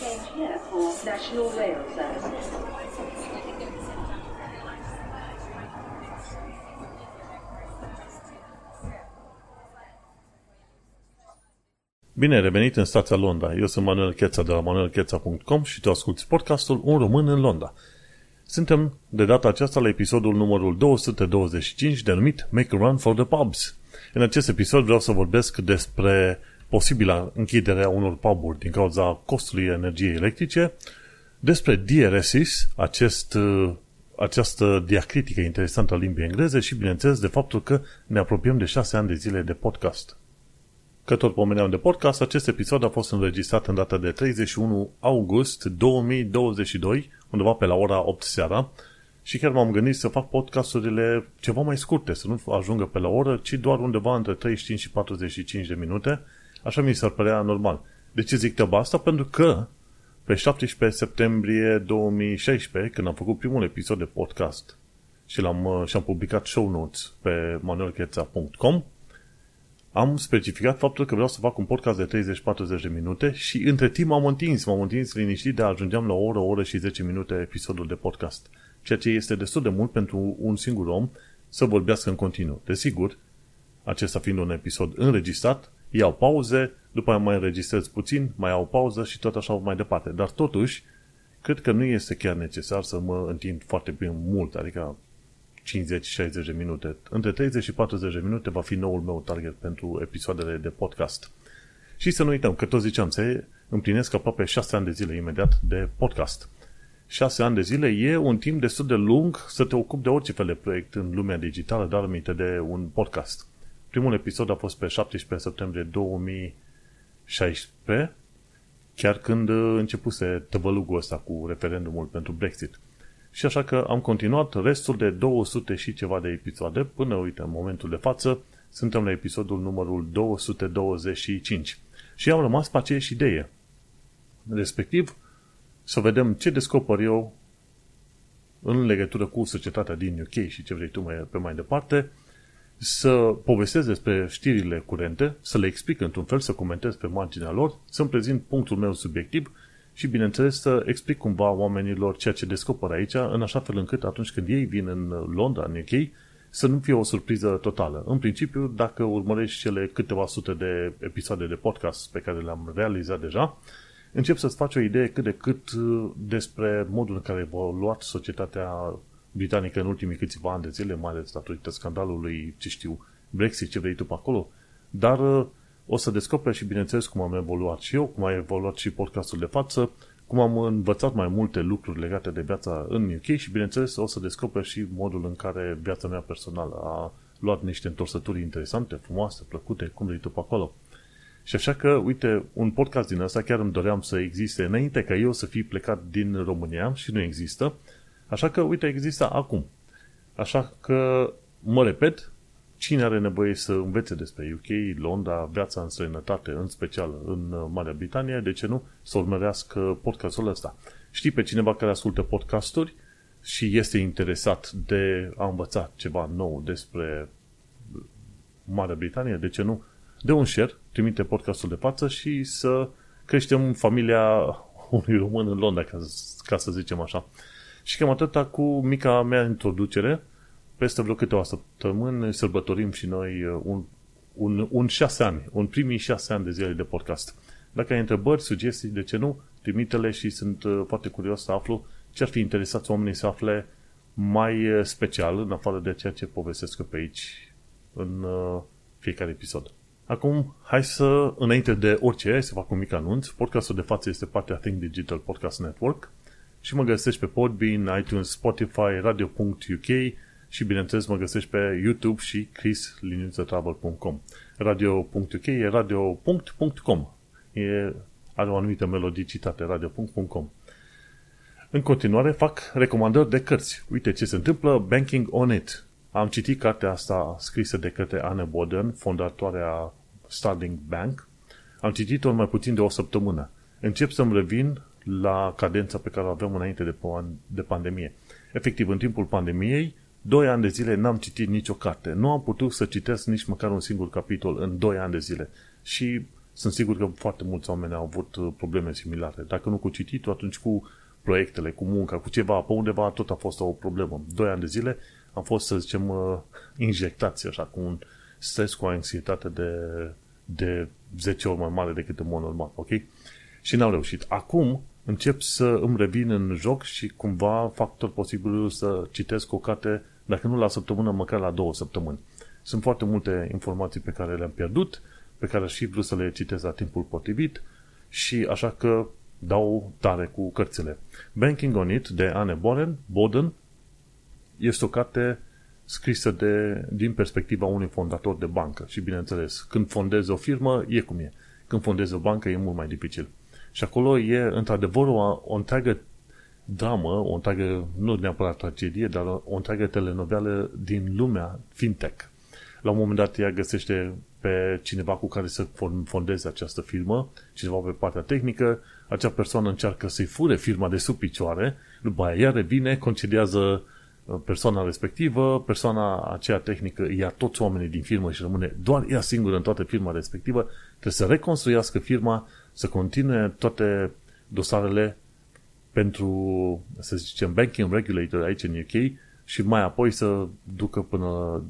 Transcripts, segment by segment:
Change here for National Rail Services. Bine revenit în stația Londra. Eu sunt Manuel Cheța de la manuelcheta.com și tu asculti podcastul Un român în Londra. Suntem de data aceasta la episodul numărul 225 denumit Make a Run for the Pubs. În acest episod vreau să vorbesc despre posibilă închiderea unor pub-uri din cauza costului energiei electrice, despre dieresis, această diacritică interesantă a limbii engleze și, bineînțeles, de faptul că ne apropiem de 6 ani de zile de podcast. Că tot pomeneam de podcast, acest episod a fost înregistrat în data de 31 august 2022, undeva pe la ora 8 seara, și chiar m-am gândit să fac podcasturile ceva mai scurte, să nu ajungă pe la oră, ci doar undeva între 35 și 45 de minute. Așa mi s-ar părea normal. De ce zic treaba asta? Pentru că pe 17 septembrie 2016, când am făcut primul episod de podcast și am publicat show notes pe manuelcheta.com, am specificat faptul că vreau să fac un podcast de 30-40 de minute și între timp m-am întins liniștit, dar ajungeam la o oră, oră și 10 minute episodul de podcast. Ceea ce este destul de mult pentru un singur om să vorbească în continuu. Desigur, acesta fiind un episod înregistrat, iau pauze, după aia mai înregistrez puțin, mai iau pauză și tot așa mai departe. Dar totuși, cred că nu este chiar necesar să mă întind foarte bine mult, adică 50-60 de minute. Între 30 și 40 de minute va fi noul meu target pentru episoadele de podcast. Și să nu uităm că tot ziceam, se împlinesc aproape 6 ani de zile imediat de podcast. 6 ani de zile e un timp destul de lung să te ocupi de orice fel de proiect în lumea digitală, dar aminte de un podcast. Primul episod a fost pe 17 septembrie 2016, chiar când începuse tăvălugul ăsta cu referendumul pentru Brexit. Și așa că am continuat restul de 200 și ceva de episoade, până, uite, în momentul de față, suntem la episodul numărul 225. Și am rămas pe aceeași idee. Respectiv, să vedem ce descoper eu în legătură cu societatea din UK și ce vrei tu pe mai departe, să povestesc despre știrile curente, să le explic într-un fel, să comentez pe marginea lor, să-mi prezint punctul meu subiectiv și, bineînțeles, să explic cumva oamenilor ceea ce descoper aici, în așa fel încât atunci când ei vin în Londra, în UK, să nu fie o surpriză totală. În principiu, dacă urmărești cele câteva sute de episoade de podcast pe care le-am realizat deja, încep să-ți faci o idee cât de cât despre modul în care a evoluat societatea britanică în ultimii câțiva ani de zile, mai ales datorită scandalului, ce știu, Brexit, ce vrei tu pe acolo, dar o să descoperi și, bineînțeles, cum am evoluat și eu, cum a evoluat și podcastul de față, cum am învățat mai multe lucruri legate de viața în UK și, bineînțeles, o să descoperi și modul în care viața mea personală a luat niște întorsături interesante, frumoase, plăcute, cum vrei tu pe acolo. Și așa că, uite, un podcast din ăsta chiar îmi doream să existe înainte ca eu să fi plecat din România și nu există. Așa că, uite, există acum. Așa că, mă repet, cine are nevoie să învețe despre UK, Londra, viața în străinătate, în special în Marea Britanie, de ce nu, să urmărească podcastul ăsta. Știi pe cineva care ascultă podcasturi și este interesat de a învăța ceva nou despre Marea Britanie, de ce nu, dă un share, trimite podcastul de față și să creștem familia unui român în Londra, ca să zicem așa. Și cam atâta cu mica mea introducere. Peste vreo câteva săptămâni sărbătorim și noi primii 6 ani de zile de podcast. Dacă ai întrebări, sugestii, de ce nu, trimite-le și sunt foarte curios să aflu ce ar fi interesați oamenii să afle mai special, în afară de ceea ce povestesc pe aici în fiecare episod. Acum, hai să, înainte de orice, să fac un mic anunț. Podcastul de față este partea Think Digital Podcast Network și mă găsești pe Podbean, iTunes, Spotify, Radio.UK și, bineînțeles, mă găsești pe YouTube și chris-travel.com. Radio.UK e radio.com. Are o anumită melodicitate, radio.com. În continuare, fac recomandări de cărți. Uite ce se întâmplă, Banking on It. Am citit cartea asta scrisă de către Anne Boden, fondatoarea Sterling Bank. Am citit-o în mai puțin de o săptămână. Încep să-mi revin la cadența pe care o aveam înainte de pandemie. Efectiv, în timpul pandemiei, 2 ani de zile n-am citit nicio carte. Nu am putut să citesc nici măcar un singur capitol în 2 ani de zile. Și Sunt sigur că foarte mulți oameni au avut probleme similare. Dacă nu cu cititul, atunci cu proiectele, cu munca, cu ceva, pe undeva tot a fost o problemă. 2 ani de zile am fost, să zicem, injectați așa, cu un stres, cu o anxietate de 10 ori mai mare decât în mod normal, ok? Și n-am reușit. Acum încep să îmi revin în joc și cumva fac tot posibilul să citesc o carte, dacă nu la săptămână, măcar la 2 săptămâni. Sunt foarte multe informații pe care le-am pierdut, pe care aș fi vrut să le citesc la timpul potrivit și așa că dau tare cu cărțile. Banking on It de Anne Boden este o carte scrisă din perspectiva unui fondator de bancă și, bineînțeles, când fondezi o firmă, e cum e. Când fondezi o bancă, e mult mai dificil. Și acolo e, într-adevăr, o întreagă dramă, o întreagă, nu neapărat tragedie, dar o întreagă telenovelă din lumea fintech. La un moment dat ea găsește pe cineva cu care să fondeze această firmă, cineva pe partea tehnică, acea persoană încearcă să-i fure firma de sub picioare, după aia ea revine, concediază persoana respectivă, persoana aceea tehnică ia toți oamenii din firmă și rămâne doar ea singură în toată firma respectivă, trebuie să reconstruiască firma, să continue toate dosarele pentru, să zicem, banking regulator aici în UK și mai apoi să ducă până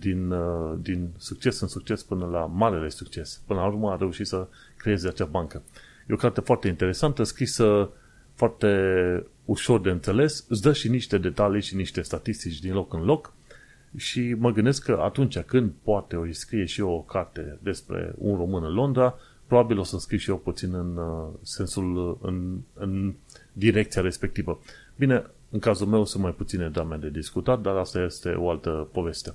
din succes în succes până la marele succes. Până la urmă a reușit să creeze acea bancă. E o carte foarte interesantă, scrisă foarte ușor de înțeles, îți dă și niște detalii și niște statistici din loc în loc și mă gândesc că atunci când poate o scrie și eu o carte despre un român în Londra, probabil o să scrii și eu puțin în sensul, în direcția respectivă. Bine, în cazul meu sunt mai puține drame de discutat, dar asta este o altă poveste.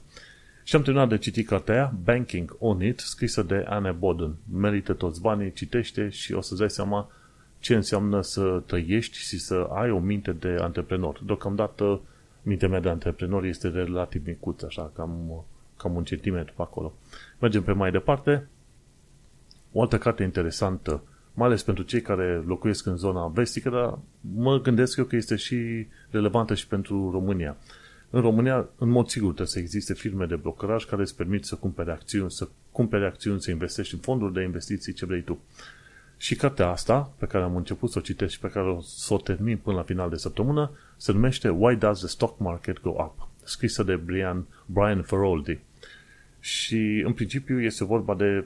Și am terminat de citit cartea aia, Banking on It, scrisă de Anne Boden. Merită toți banii, citește și o să-ți dai seama ce înseamnă să trăiești și să ai o minte de antreprenor. Deocamdată, mintea mea de antreprenor este relativ micuță, așa, cam un centimetru pe acolo. Mergem pe mai departe. O altă carte interesantă, mai ales pentru cei care locuiesc în zona vestică, dar mă gândesc eu că este și relevantă și pentru România. În România, în mod sigur, trebuie să existe firme de brokeraj care îți permit să cumpere acțiuni, să investești în fonduri de investiții, ce vrei tu. Și cartea asta, pe care am început să o citesc și pe care o să o termin până la final de săptămână, se numește Why Does the Stock Market Go Up? Scrisă de Brian Feroldi. Și, în principiu, este vorba de,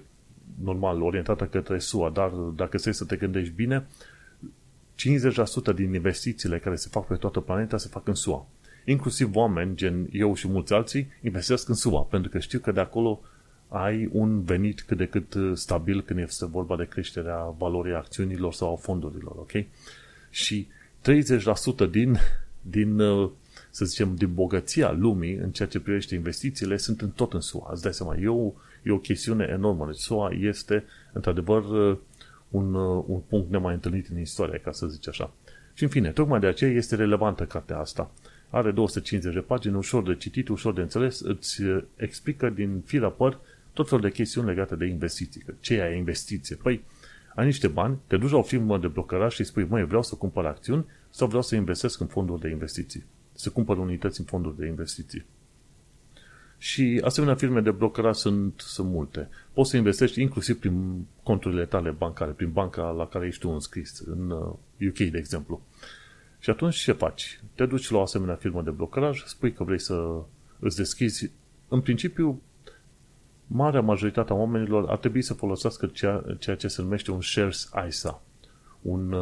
normal, orientată către SUA, dar dacă stai să te gândești bine, 50% din investițiile care se fac pe toată planeta se fac în SUA. Inclusiv oameni, gen eu și mulți alții, investesc în SUA, pentru că știu că de acolo ai un venit cât de cât stabil când este vorba de creșterea valorii acțiunilor sau fondurilor, ok? Și 30% din să zicem, din bogăția lumii în ceea ce privește investițiile sunt tot în SUA. Îți dai seama, e o chestiune enormă. Deci SUA este, într-adevăr, un punct nemai întâlnit în istorie, ca să zic așa. Și, în fine, tocmai de aceea este relevantă cartea asta. Are 250 de pagini, ușor de citit, ușor de înțeles, îți explică din fir a păr tot felul de chestiuni legate de investiții. Ce e investiție? Păi, ai niște bani, te duci la o firmă de brokeraj și îi spui, măi, vreau să cumpăr acțiuni sau vreau să investesc în fonduri de investiții. Să cumpără unități în fonduri de investiții. Și asemenea firme de brokeraj sunt multe. Poți să investești inclusiv prin conturile tale bancare, prin banca la care ești tu înscris, în UK, de exemplu. Și atunci ce faci? Te duci la o asemenea firmă de brokeraj, spui că vrei să îți deschizi. În principiu, marea majoritate a oamenilor ar trebui să folosească ceea ce se numește un Shares ISA, un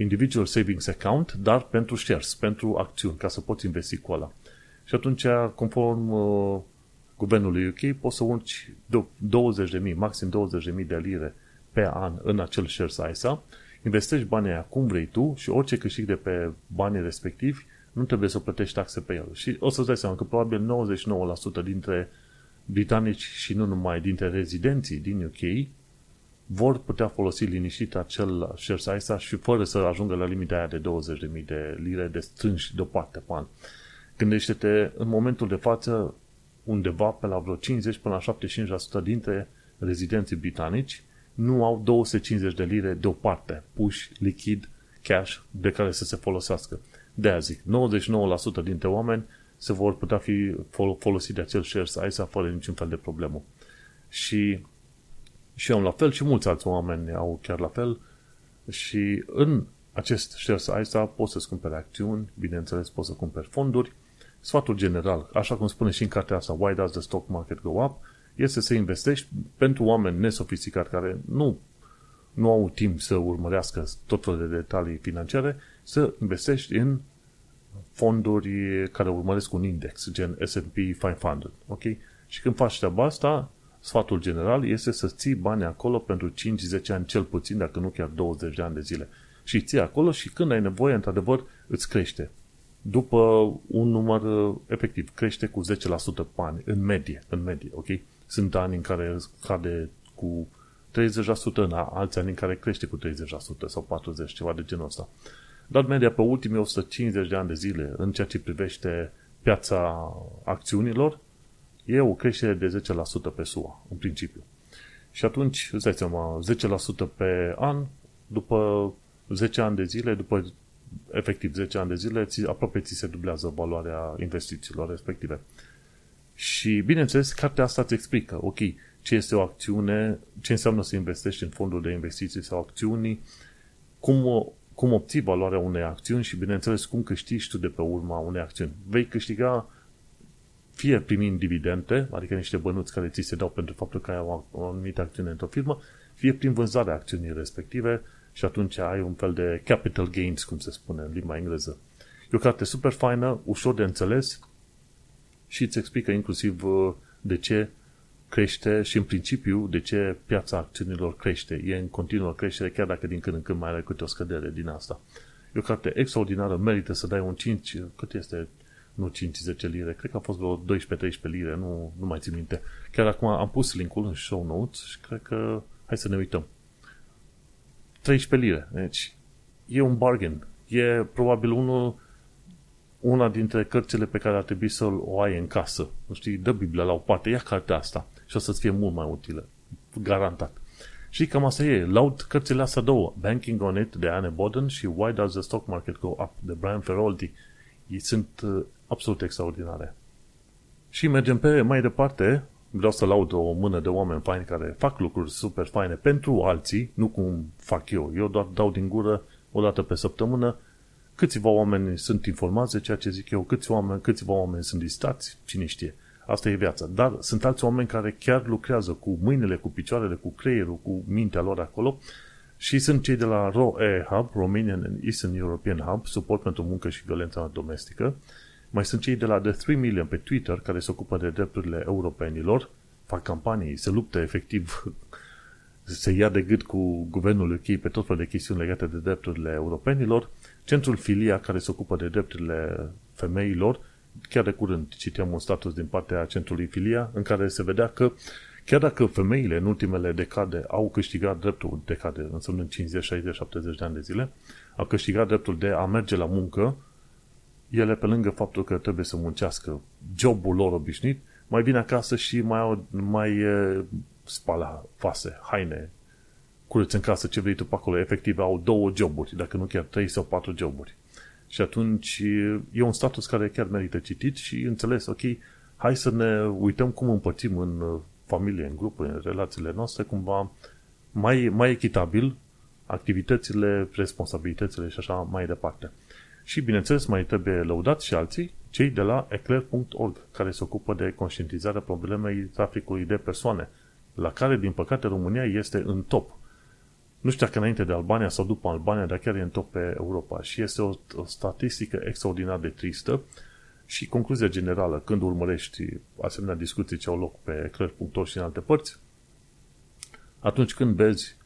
Individual Savings Account, dar pentru shares, pentru acțiuni, ca să poți investi cu ăla. Și atunci, conform guvernului UK, poți să urci 20.000, maxim 20.000 de lire pe an în acel Shares ISA, investești banii aia cum vrei tu și orice câștig de pe banii respectivi nu trebuie să plătești taxe pe el. Și o să-ți dai seama că probabil 99% dintre britanici și nu numai dintre rezidenții din UK vor putea folosi liniștit acel Shares ISA și fără să ajungă la limita aia de 20.000 de lire de strânși deoparte pe an. Gândește-te, în momentul de față, undeva pe la vreo 50 până la 75% dintre rezidenții britanici nu au 250 de lire deoparte, puși, lichid, cash, de care să se folosească. De-aia zic, 99% dintre oameni se vor putea fi folosiți de acel Shares ISA fără niciun fel de problemă. Și Și eu am la fel și mulți alți oameni au chiar la fel. Și în acest Shares ISA poți să-ți cumperi acțiuni, bineînțeles poți să cumperi fonduri. Sfatul general, așa cum spune și în cartea asta Why Does the Stock Market Go Up, este să investești pentru oameni nesofisticați care nu au timp să urmărească tot felul de detalii financiare, să investești în fonduri care urmăresc un index, gen S&P 500, ok? Și când faci treaba asta, sfatul general este să ții bani acolo pentru 5-10 ani cel puțin, dacă nu chiar 20 de ani de zile. Și ții acolo și când ai nevoie, într-adevăr, îți crește. După un număr efectiv, crește cu 10% pe an, în medie, ok? Sunt ani în care cade cu 30%, în alți ani în care crește cu 30% sau 40%, ceva de genul ăsta. Dar media pe ultimii 150 de ani de zile, în ceea ce privește piața acțiunilor, e o creștere de 10% pe SUA, în principiu. Și atunci, îți dai seama, 10% pe an, după 10 ani de zile, după efectiv 10 ani de zile, aproape ți se dublează valoarea investițiilor respective. Și, bineînțeles, cartea asta îți explică, ok, ce este o acțiune, ce înseamnă să investești în fonduri de investiții sau acțiuni, cum obții valoarea unei acțiuni și, bineînțeles, cum câștigi tu de pe urma unei acțiuni. Vei câștiga fie primind dividende, adică niște bănuți care ți se dau pentru faptul că ai o anumită acțiune într-o firmă, fie prin vânzarea acțiunii respective și atunci ai un fel de capital gains, cum se spune în limba engleză. E o carte super faină, ușor de înțeles și îți explică inclusiv de ce crește și în principiu de ce piața acțiunilor crește. E în continuă creștere, chiar dacă din când în când mai are câte o scădere din asta. E o carte extraordinară, merită să dai un 5, cât este... Nu 5-10 lire, cred că a fost vreo 12-13 lire, nu mai țin minte. Chiar acum am pus link-ul în show notes și cred că, hai să ne uităm, 13 lire. Deci e un bargain. E probabil una dintre cărțile pe care ar trebui să o ai în casă. Nu știi, dă Biblia la o parte, ia cartea asta și o să-ți fie mult mai utilă. Garantat. Și cam asta e. Laud cărțile astea două. Banking on It de Anne Boden și Why Does the Stock Market Go Up de Brian Feroldi. Ei sunt absolut extraordinare. Și mergem pe mai departe. Vreau să laud o mână de oameni faini care fac lucruri super faine pentru alții, nu cum fac eu. Eu doar dau din gură o dată pe săptămână câțiva oameni sunt informați de ceea ce zic eu, câțiva oameni sunt distrați, cine știe. Asta e viața. Dar sunt alți oameni care chiar lucrează cu mâinile, cu picioarele, cu creierul, cu mintea lor acolo. Și sunt cei de la ROE Hub, Romanian and Eastern European Hub, suport pentru muncă și violența domestică. Mai sunt cei de la The 3 Million pe Twitter, care se ocupă de drepturile europenilor, fac campanii, se luptă efectiv, se ia de gât cu guvernul UK pe tot felul de chestiuni legate de drepturile europenilor. Centrul Filia, care se ocupă de drepturile femeilor, chiar de curând citeam un status din partea centrului Filia, în care se vedea că chiar dacă femeile în ultimele decade au câștigat dreptul, decade, însemnând 50, 60, 70 de ani de zile, au câștigat dreptul de a merge la muncă, ele, pe lângă faptul că trebuie să muncească jobul lor obișnuit, mai vin acasă și mai spală vase, haine, curăță în casă, ce vrei tu pe acolo. Efectiv, au 2 joburi, dacă nu chiar 3 sau 4 joburi. Și atunci e un status care chiar merită citit și înțeles, ok, hai să ne uităm cum împărțim în familie, în grup, în relațiile noastre, cumva mai echitabil activitățile, responsabilitățile și așa mai departe. Și, bineînțeles, mai trebuie lăudați și alții, cei de la eclair.org, care se ocupă de conștientizarea problemei traficului de persoane, la care, din păcate, România este în top. Nu știu dacă înainte de Albania sau după Albania, dar chiar e în top pe Europa. Și este o statistică extraordinar de tristă. Și concluzia generală, când urmărești asemenea discuții ce au loc pe eclair.org și în alte părți, atunci când vezi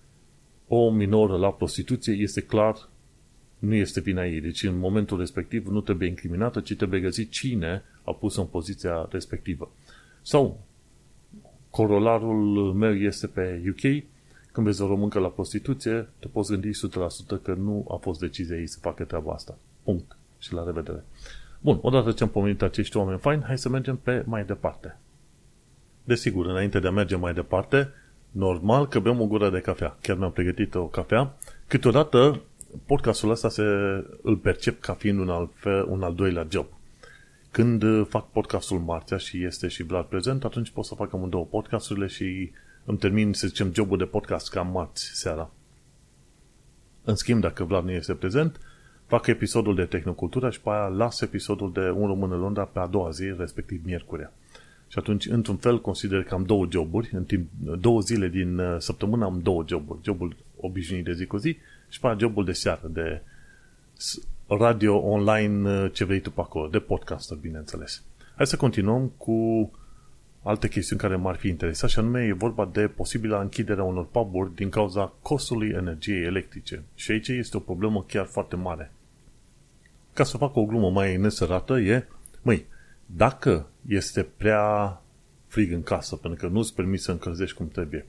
o minoră la prostituție, este clar, nu este vina ei. Deci în momentul respectiv nu trebuie incriminată, ci trebuie găsit cine a pus în poziția respectivă. Sau, corolarul meu este pe UK, când vezi o româncă la prostituție, te poți gândi 100% că nu a fost decizia ei să facă treaba asta. Punct. Și la revedere. Bun, odată ce am pomenit acești oameni faini, hai să mergem pe mai departe. Desigur, înainte de a merge mai departe, normal că bem o gură de cafea. Chiar mi-am pregătit o cafea. Câteodată, podcastul ăsta îl percep ca fiind un al doilea job. Când fac podcastul marțea și este și Vlad prezent, atunci pot să fac amândouă podcasturile și îmi termin, să zicem, jobul de podcast cam marți seara. În schimb, dacă Vlad nu este prezent, fac episodul de Tehnocultura și pe aia las episodul de Un Român în Londra pe a doua zi, respectiv miercurea. Și atunci, într-un fel, consider că am două joburi. În timp, două zile din săptămână am două joburi. Jobul obișnuit de zi cu zi și pe aia jobul de seară, de radio online, ce vrei tu pe acolo, de podcaster, bineînțeles. Hai să continuăm cu alte chestiuni care m-ar fi interesat și anume e vorba de posibilă închiderea unor pub-uri din cauza costului energiei electrice. Și aici este o problemă chiar foarte mare. Ca să fac o glumă mai nesărată e, măi, dacă este prea frig în casă, pentru că nu-ți permiți să încălzești cum trebuie,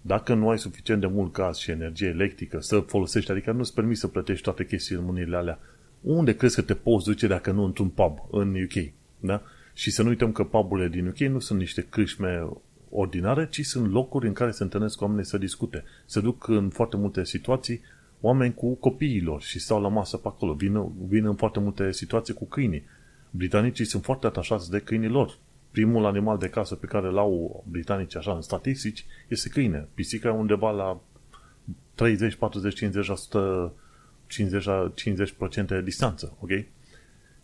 dacă nu ai suficient de mult gaz și energie electrică să folosești, adică nu-ți permiți să plătești toate chestiile alea, unde crezi că te poți duce dacă nu într-un pub în UK? Da? Și să nu uităm că puburile din UK nu sunt niște crâșme ordinare, ci sunt locuri în care se întâlnesc oamenii să discute. Se duc în foarte multe situații oameni cu copiilor și stau la masă pe acolo. Vin în foarte multe situații cu câinii. Britanicii sunt foarte atașați de câinii lor. Primul animal de casă pe care l-au britanicii așa în statistici este câine. Pisica e undeva la 30, 40, 50%, 50% distanță, ok?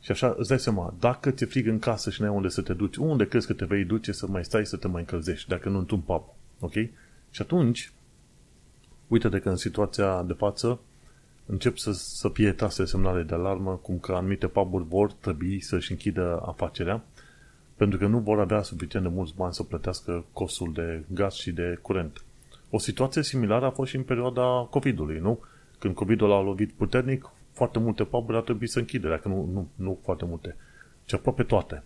Și așa, îți dai seama, dacă ți-e frig în casă și nu ai unde să te duci, unde crezi că te vei duce să mai stai să te mai încălzești, dacă nu într-un pub, ok? Și atunci, uite-te că în situația de față încep să fie trase semnale de alarmă, cum că anumite pub-uri vor trebui să-și închidă afacerea, pentru că nu vor avea suficient de mulți bani să plătească costul de gaz și de curent. O situație similară a fost și în perioada COVID-ului, nu? Când COVID-ul a lovit puternic, foarte multe pub-uri ar trebui să închidă, dacă nu foarte multe, ci aproape toate.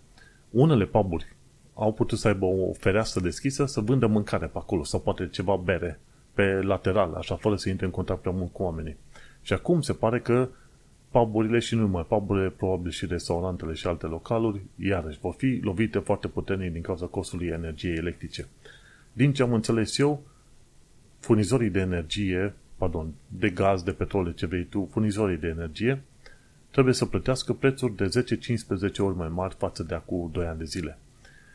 Unele pub-uri au putut să aibă o fereastră deschisă să vândă mâncare pe acolo sau poate ceva bere pe lateral, așa, fără să intre în contact prea mult cu oamenii. Și acum se pare că pub-urile și nu numai pub-urile, probabil și restaurantele și alte localuri, iarăși vor fi lovite foarte puternic din cauza costului energiei electrice. Din ce am înțeles eu, furnizorii de energie, de gaz, de petrol, de ce vrei tu, furnizorii de energie, trebuie să plătească prețuri de 10-15 ori mai mari față de acum 2 ani de zile.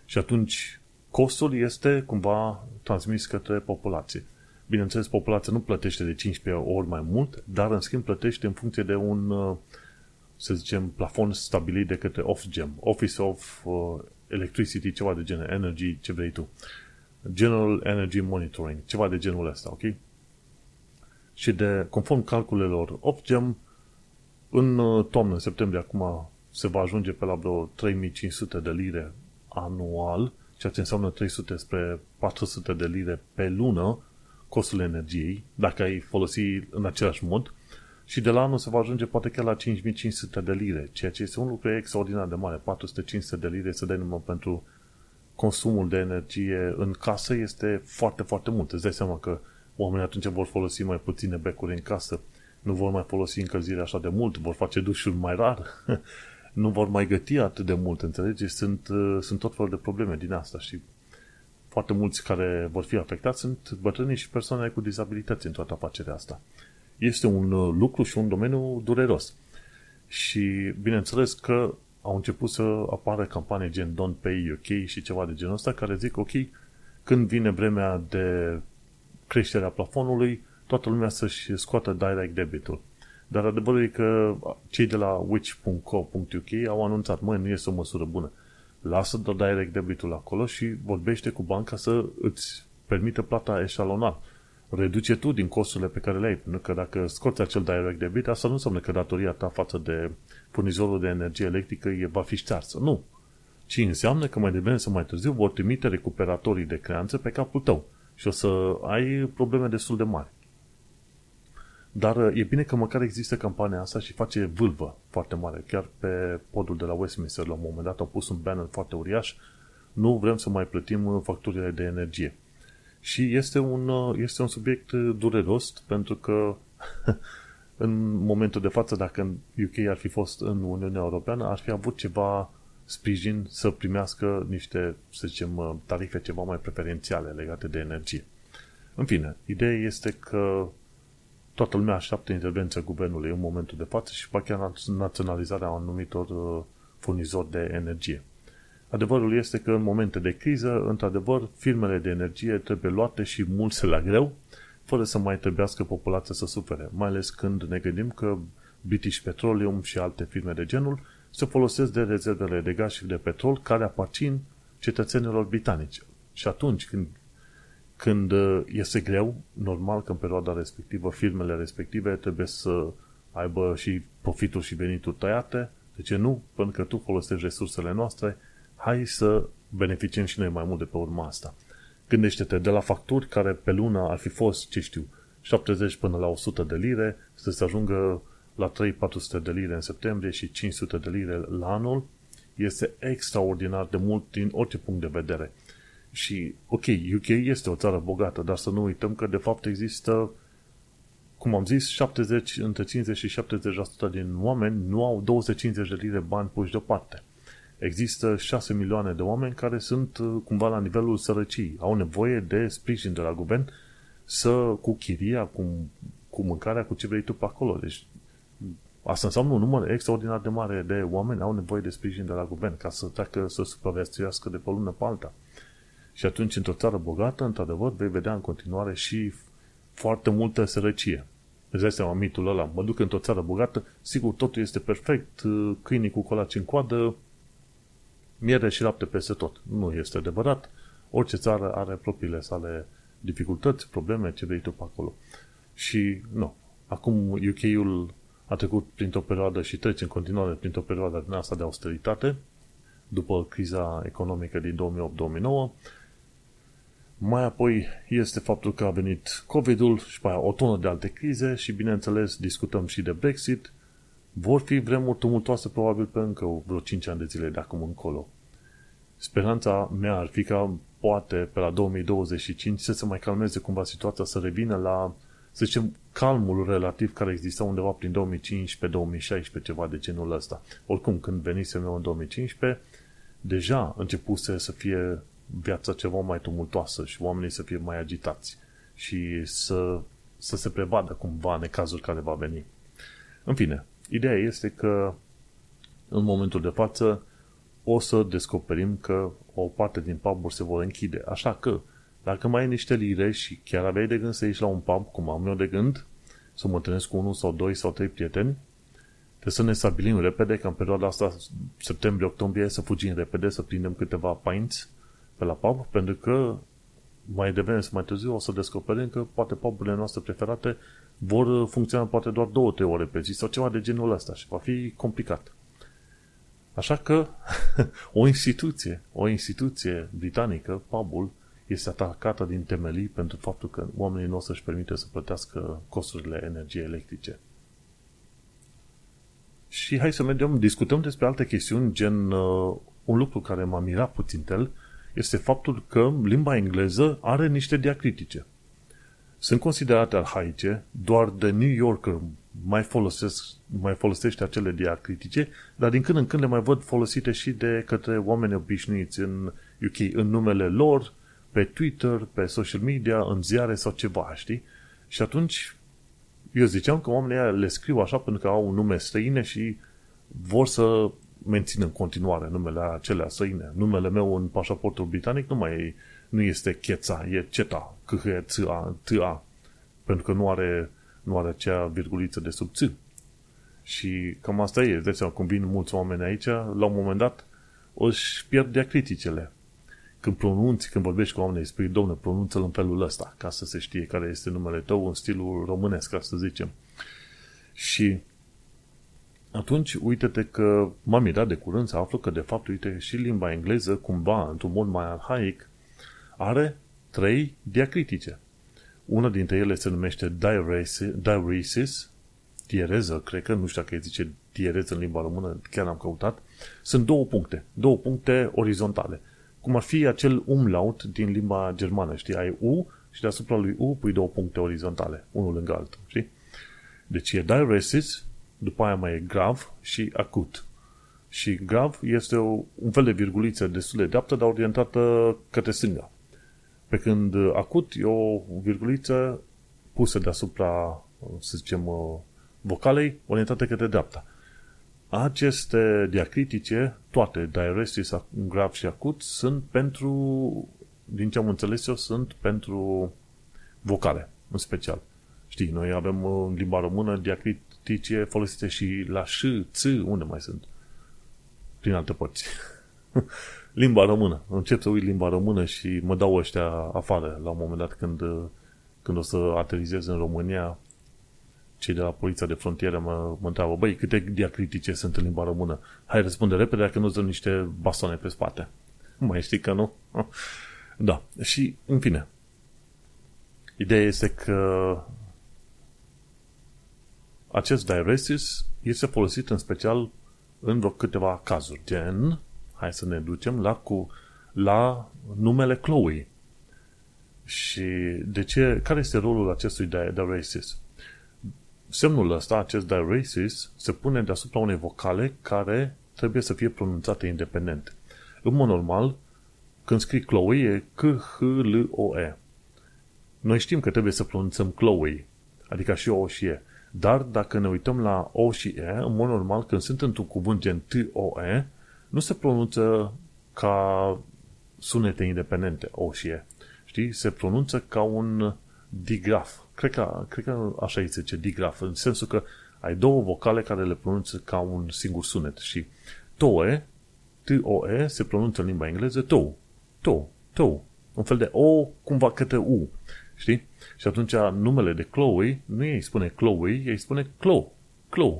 Și atunci costul este cumva transmis către populație. Bineînțeles, populația nu plătește de 15 ori mai mult, dar în schimb plătește în funcție de un, să zicem, plafon stabilit de către Ofgem, Office of Electricity, ceva de genul, Energy, ce vrei tu, General Energy Monitoring, ceva de genul ăsta, ok? Și de, conform calculelor Ofgem, în toamnă, în septembrie, acum se va ajunge pe la vreo 3500 de lire anual, ceea ce înseamnă 300 spre 400 de lire pe lună, costul energiei, dacă ai folosi în același mod, și de la anul se va ajunge poate chiar la 5500 de lire, ceea ce este un lucru extraordinar de mare, 400-500 de lire să dai numai pentru consumul de energie în casă este foarte, foarte mult. Îți dai seama că oamenii atunci vor folosi mai puține becuri în casă, nu vor mai folosi încălzirea așa de mult, vor face dușuri mai rar, nu vor mai găti atât de mult, înțelegi? Sunt tot felul de probleme din asta și foarte mulți care vor fi afectați sunt bătrânii și persoanele cu dizabilități în toată afacerea asta. Este un lucru și un domeniu dureros. Și bineînțeles că au început să apară campanii gen Don't Pay UK și ceva de genul ăsta care zic, ok, când vine vremea de creșterea plafonului, toată lumea să-și scoată direct debitul. Dar adevărul e că cei de la which.co.uk au anunțat, măi, nu este o măsură bună. Lasă direct debitul acolo și vorbește cu banca să îți permită plata eșalonar. Reduce tu din costurile pe care le ai, pentru că dacă scoți acel direct debit, asta nu înseamnă că datoria ta față de furnizorul de energie electrică va fi ștearsă. Nu. Ci înseamnă că mai devreme sau mai târziu vor trimite recuperatorii de creanțe pe capul tău. Și o să ai probleme destul de mari. Dar e bine că măcar există campania asta și face vâlvă foarte mare. Chiar pe podul de la Westminster, la un moment dat, au pus un banner foarte uriaș. Nu vrem să mai plătim facturile de energie. Și este un subiect dureros, pentru că în momentul de față, dacă UK ar fi fost în Uniunea Europeană, ar fi avut ceva sprijin să primească niște, să zicem, tarife ceva mai preferențiale legate de energie. În fine, ideea este că toată lumea așteaptă intervenția guvernului în momentul de față și chiar naționalizarea anumitor furnizori de energie. Adevărul este că în momente de criză, într-adevăr, firmele de energie trebuie luate și mulți la greu, fără să mai trebuiască populația să sufere, mai ales când ne gândim că British Petroleum și alte firme de genul se folosesc de rezervele de gaz și de petrol care aparțin cetățenilor britanici. Și atunci când este greu, normal că în perioada respectivă firmele respective trebuie să aibă și profituri și venituri tăiate. De ce nu? Pentru că tu folosești resursele noastre, hai să beneficiem și noi mai mult de pe urma asta. Gândește-te, de la facturi care pe lună ar fi fost, 70 până la 100 de lire, să se ajungă la 300-400 de lire în septembrie și 500 de lire la anul, este extraordinar de mult din orice punct de vedere. Și, ok, UK este o țară bogată, dar să nu uităm că, de fapt, există, cum am zis, între 50 și 70% din oameni nu au 250 de lire bani puși deoparte. Există 6 milioane de oameni care sunt cumva la nivelul sărăciei. Au nevoie de sprijin de la guvern cu chiria, cu mâncarea, cu ce vrei tu pe acolo. Deci, asta înseamnă un număr extraordinar de mare de oameni au nevoie de sprijin de la guvern ca să treacă, să supraviețuiască de pe o lună pe alta. Și atunci, într-o țară bogată, într-adevăr, vei vedea în continuare și foarte multă sărăcie. Îți dai seama, mitul ăla, mă duc într-o țară bogată, sigur, totul este perfect, câinii cu colaci în coadă, miere și lapte peste tot. Nu este adevărat. Orice țară are propriile sale dificultăți, probleme, ce vrei tu pe acolo. Și, nu, acum UK-ul a trecut printr-o perioadă și trece în continuare printr-o perioadă din asta de austeritate, după criza economică din 2008-2009, mai apoi este faptul că a venit COVID-ul și pe o tonă de alte crize și, bineînțeles, discutăm și de Brexit. Vor fi vremuri tumultoase probabil pe încă vreo 5 ani de zile de acum încolo. Speranța mea ar fi ca poate pe la 2025 să se mai calmeze cumva situația, să revină la, să zicem, calmul relativ care exista undeva prin 2015-2016, ceva de genul ăsta. Oricum, când venisem eu în 2015, deja începuse să fie viața ceva mai tumultoasă și oamenii să fie mai agitați și să se prevadă cumva necazul care va veni. În fine, ideea este că în momentul de față o să descoperim că o parte din pub-uri se vor închide. Așa că, dacă mai ai niște lire și chiar aveai de gând să ieși la un pub, cum am eu de gând, să mă întâlnesc cu 1 sau 2 sau 3 prieteni, trebuie să ne stabilim repede, că în perioada asta, septembrie-octombrie, să fugim repede, să prindem câteva pints pe la pub, pentru că mai devreme sau mai târziu o să descoperim că poate puburile noastre preferate vor funcționa poate doar 2-3 ore pe zi sau ceva de genul ăsta și va fi complicat. Așa că o instituție britanică, pubul, este atacată din temelii pentru faptul că oamenii nu o să-și permite să plătească costurile energiei electrice. Și hai să mergem, discutăm despre alte chestiuni, gen un lucru care m-a mirat puțin este faptul că limba engleză are niște diacritice. Sunt considerate arhaice, doar The New Yorker mai folosește acele diacritice, dar din când în când le mai văd folosite și de către oameni obișnuiți în UK, în numele lor, pe Twitter, pe social media, în ziare sau ceva, știi? Și atunci eu ziceam că oamenii le scriu așa pentru că au nume străine și vor să mențin în continuare numele acelea săine. Numele meu în pașaportul britanic nu este Cheța, e Ceta, T-A, pentru că nu are acea virguliță de sub ț. Și cam asta e. Deci, cum vin mulți oameni aici, la un moment dat își pierd diacriticele. Când vorbești cu oamenii, spui, domne, pronunță-l în felul ăsta, ca să se știe care este numele tău în stilul românesc, ca să zicem. Și atunci, uite-te că m-am mirat de curând să aflu că, de fapt, uite, și limba engleză, cumva, într-un mod mai arhaic, are 3 diacritice. Una dintre ele se numește dieresis, diereză, cred că, nu știu dacă îi zice diereză în limba română, chiar am căutat. Sunt 2 puncte orizontale. Cum ar fi acel umlaut din limba germană, știi? Ai U și deasupra lui U pui 2 puncte orizontale, unul lângă altul, știi? Deci e dieresis, după aia mai e grav și acut. Și grav este un fel de virguliță destul de dreaptă, dar orientată către stânga. Pe când acut e o virguliță pusă deasupra, să zicem, vocalei, orientată către dreapta. Aceste diacritice, toate, dieresis, grav și acut, sunt pentru, din ce am înțeles eu, sunt pentru vocale, în special. Știi, noi avem în limba română diacritice folosite și la ș, ț, unde mai sunt? Prin alte părți. Limba română. Încep să uit limba română și mă dau ăștia afară la un moment dat când o să aterizez în România. Cei de la poliția de frontieră mă întreabă, băi, câte diacritice sunt în limba română? Hai, răspunde repede, dacă nu-ți dă niște bastoane pe spate. Mai știi că nu? Da. Și, în fine, ideea este că acest dieresis este folosit în special în vreo câteva cazuri, gen, hai să ne ducem la numele Chloe. Și de ce? Care este rolul acestui dieresis? Semnul ăsta, acest dieresis, se pune deasupra unei vocale care trebuie să fie pronunțate independent. În mod normal, când scrii Chloe, e C-H-L-O-E. Noi știm că trebuie să pronunțăm Chloe, adică și O și E. Dar dacă ne uităm la O și E, în mod normal, când sunt într-un cuvânt gen T-O-E, nu se pronunță ca sunete independente, O și E. Știi? Se pronunță ca un digraf. Cred că așa îi se zice, digraf, în sensul că ai două vocale care le pronunță ca un singur sunet. Și toe, T-O-E, se pronunță în limba engleză tou, tou, tou. Un fel de O cumva către U. Știi? Și atunci numele de Chloe, nu ei spune Chloe, ei spune Chloe. Chloe.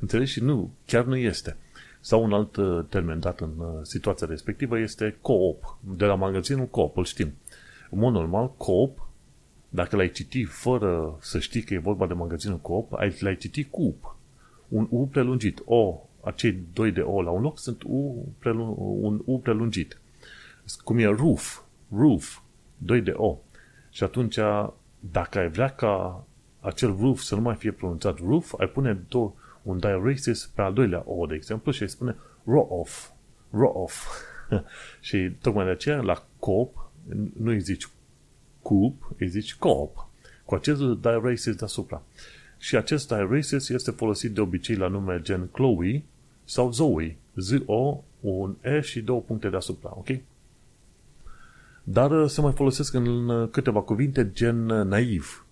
Înțelegi? Și nu, chiar nu este. Sau un alt termen dat în situația respectivă este Co-op. De la magazinul Co-op, îl știm. În mod normal, Co-op, dacă l-ai citit fără să știi că e vorba de magazinul Co-op, l-ai citit cu up. Un U prelungit. O, acei doi de O la un loc sunt un U prelungit. Cum e Roof. Roof. Doi de O. Și atunci, dacă ai vrea ca acel roof să nu mai fie pronunțat roof, ai pune un dieresis pe al doilea O, de exemplu, și ai spune row-off. Row-off. Și tocmai de aceea, la coop, nu îi zici coop, îi zici coop. Cu acest dieresis deasupra. Și acest dieresis este folosit de obicei la nume gen Chloe sau Zoe. Z-O, un E și două puncte deasupra, ok? Dar se mai folosesc în câteva cuvinte gen naiv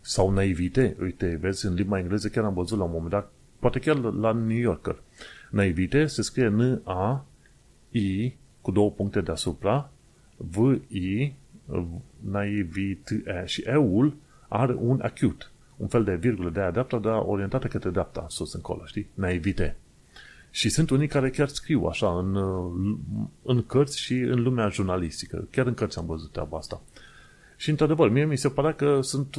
sau naivete. Uite, vezi, în limba engleză chiar am văzut la un moment dat, poate chiar la New Yorker. Naivete se scrie N-A-I cu două puncte deasupra, V-I, naivete, și E-ul are un acute, un fel de virgulă de aia dreapta, dar orientată către dreapta, sus încolo, știi? Naivete. Și sunt unii care chiar scriu așa în cărți și în lumea jurnalistică. Chiar în cărți am văzut treaba asta. Și într-adevăr, mie mi se pare că sunt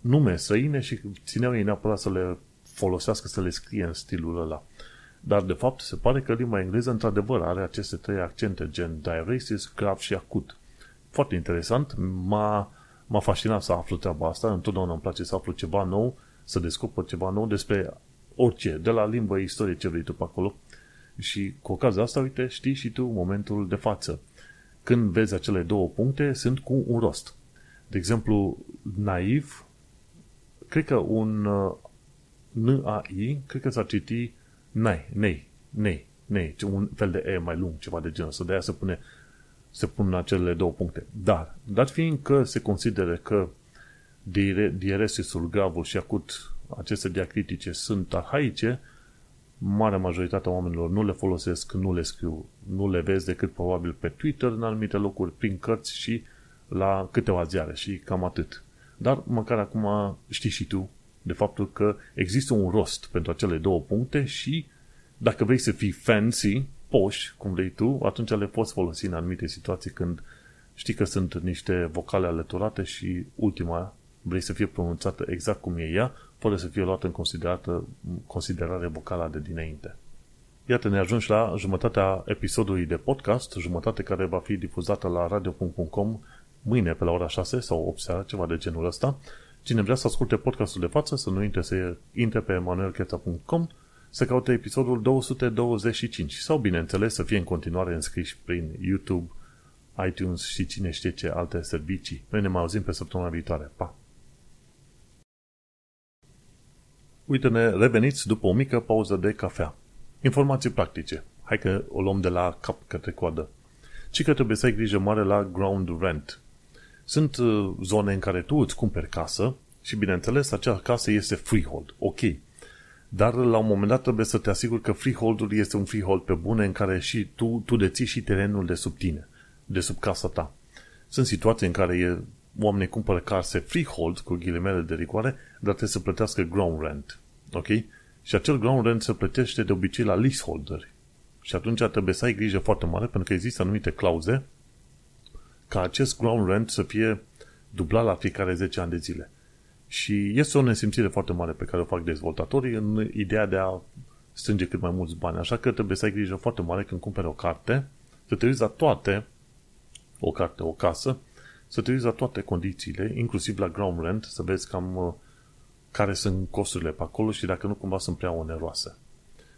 nume străine și țineau ei neapărat să le folosească, să le scrie în stilul ăla. Dar de fapt se pare că limba engleză într-adevăr are aceste trei accente, gen dieresis, grav și acut. Foarte interesant, m-a fascinat să aflu treaba asta. Întotdeauna îmi place să aflu ceva nou, să descoper ceva nou despre orice, de la limbă, istorie, ce vrei tu pe acolo. Și cu ocazia asta, uite, știi și tu momentul de față. Când vezi acele două puncte, sunt cu un rost. De exemplu, naiv, cred că un N-A-I, cred că s-ar citi nei, un fel de E mai lung, ceva de genul ăsta. De aia se pun acele două puncte. Dar, dat fiind că se consideră că dieresisul, gravul și acut, aceste diacritice sunt arhaice, marea majoritatea oamenilor nu le folosesc, nu le scriu, nu le vezi decât probabil pe Twitter în anumite locuri, prin cărți și la câteva ziare și cam atât. Dar măcar acum știi și tu de faptul că există un rost pentru acele două puncte și dacă vrei să fii fancy, posh, cum vrei tu, atunci le poți folosi în anumite situații când știi că sunt niște vocale alăturate și ultima vrei să fie pronunțată exact cum e ea, fără să fie luată în considerare vocala de dinainte. Iată, ne ajungi la jumătatea episodului de podcast, jumătate care va fi difuzată la radio.com mâine pe la ora 6 sau 8 seara, ceva de genul ăsta. Cine vrea să asculte podcastul de față, să nu intre, să intre pe manuelcheta.com, să caute episodul 225 sau, bineînțeles, să fie în continuare înscriși prin YouTube, iTunes și cine știe ce alte servicii. Noi ne mai auzim pe săptămâna viitoare. Pa! Uite-ne reveniți după o mică pauză de cafea. Informații practice. Hai că o luăm de la cap către coadă. Ci că trebuie să ai grijă mare la ground rent. Sunt zone în care tu îți cumperi casă și, bineînțeles, acea casă este freehold. Ok. Dar la un moment dat trebuie să te asiguri că freehold-ul este un freehold pe bune în care și tu deții și terenul de sub tine, de sub casa ta. Sunt situații în care oamenii cumpără case freehold, cu ghilimele de rigoare, dar trebuie să plătească ground rent. Ok? Și acel ground rent se plătește de obicei la leaseholderi. Și atunci trebuie să ai grijă foarte mare, pentru că există anumite clauze ca acest ground rent să fie dublat la fiecare 10 ani de zile. Și este o nesimțire foarte mare pe care o fac dezvoltatorii în ideea de a strânge cât mai mulți bani. Așa că trebuie să ai grijă foarte mare când cumperi o carte, să te uiți la toate, o carte, o casă, să te uiți la toate condițiile, inclusiv la ground rent, să vezi cam care sunt costurile pe acolo și dacă nu cumva sunt prea oneroase.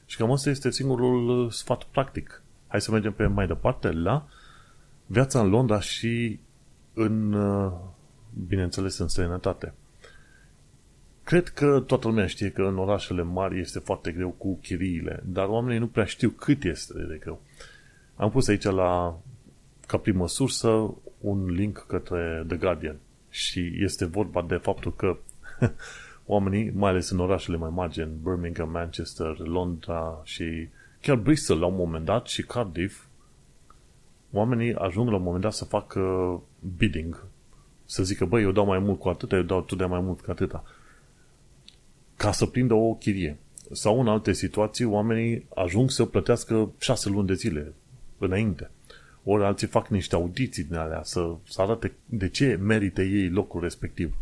Și cam asta este singurul sfat practic. Hai să mergem pe mai departe la viața în Londra și în, bineînțeles, în străinătate. Cred că toată lumea știe că în orașele mari este foarte greu cu chiriile, dar oamenii nu prea știu cât este de greu. Am pus aici ca primă sursă un link către The Guardian și este vorba de faptul că oamenii, mai ales în orașele mai mari, gen Birmingham, Manchester, Londra și chiar Bristol la un moment dat și Cardiff, oamenii ajung la un moment dat să facă bidding. Să zică, băi, eu dau mai mult cu atâta, eu dau tu de mai mult cu atâta. Ca să prindă o chirie. Sau în alte situații, oamenii ajung să plătească 6 luni de zile înainte. Ori alții fac niște audiții din alea să arate de ce merită ei locul respectiv.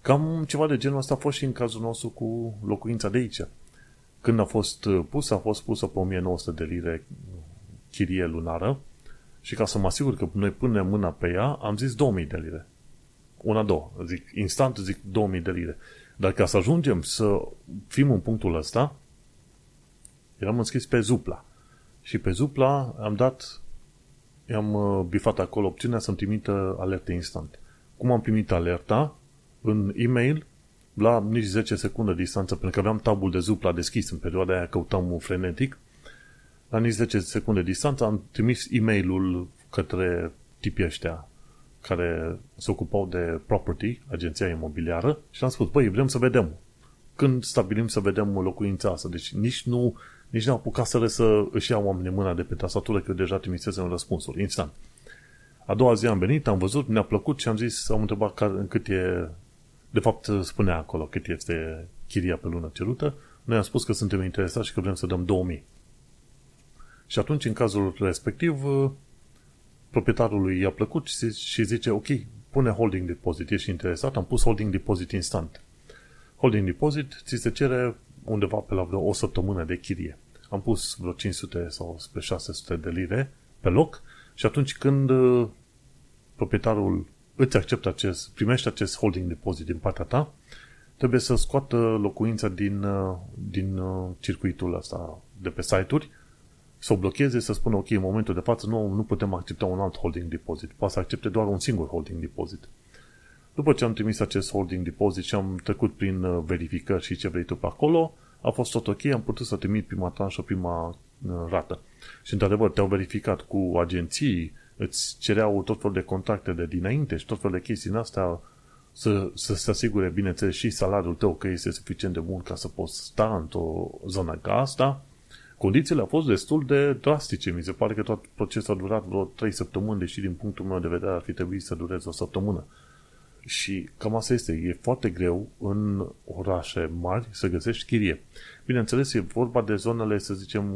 Cam ceva de genul ăsta a fost și în cazul nostru cu locuința de aici. Când a fost pusă pe 1900 de lire chirie lunară și ca să mă asigur că noi punem mâna pe ea, am zis 2000 de lire. Instant zic 2000 de lire. Dar ca să ajungem să fim în punctul ăsta, eram înscris pe Zupla. Și pe Zupla i-am bifat acolo opțiunea să-mi trimită alerte instant. Cum am primit alerta? În e-mail, la nici 10 secunde distanță, pentru că aveam tabul de Zupla deschis, în perioada aia căutam un frenetic, la nici 10 secunde distanță am trimis e-mailul către tipii ăștia care se ocupau de property, agenția imobiliară, și am spus, băi, vrem să vedem. Când stabilim să vedem locuința asta? Deci nici n-au apucaseră să își ia oamenii mâna de pe tastatură, că eu deja trimisesem răspunsul, instant. A doua zi am venit, am văzut, mi-a plăcut și am întrebat cât e. De fapt, spunea acolo cât este chiria pe lună cerută. Noi am spus că suntem interesați și că vrem să dăm 2000. Și atunci, în cazul respectiv, proprietarului i-a plăcut și zice, ok, pune holding deposit, ești interesat? Am pus holding deposit instant. Holding deposit ți se cere undeva pe la vreo o săptămână de chirie. Am pus vreo 500 sau 600 de lire pe loc și atunci când proprietarul îți acceptă primești acest holding deposit din partea ta, trebuie să scoată locuința din circuitul ăsta de pe site-uri, să o blocheze, să spună, ok, în momentul de față nu putem accepta un alt holding deposit, poate să accepte doar un singur holding deposit. După ce am trimis acest holding deposit și am trecut prin verificări și ce vrei tu pe acolo, a fost tot ok, am putut să trimit prima tranșă, prima rată. Și într-adevăr te-au verificat cu agenții, îți cereau tot fel de contacte de dinainte și tot fel de chestii în astea să se asigure, bineînțeles, și salariul tău că este suficient de bun ca să poți sta într-o zonă ca asta. Condițiile au fost destul de drastice. Mi se pare că tot procesul a durat vreo 3 săptămâni, deși din punctul meu de vedere ar fi trebuit să dureze o săptămână. Și cam asta este. E foarte greu în orașe mari să găsești chirie. Bineînțeles, e vorba de zonele, să zicem,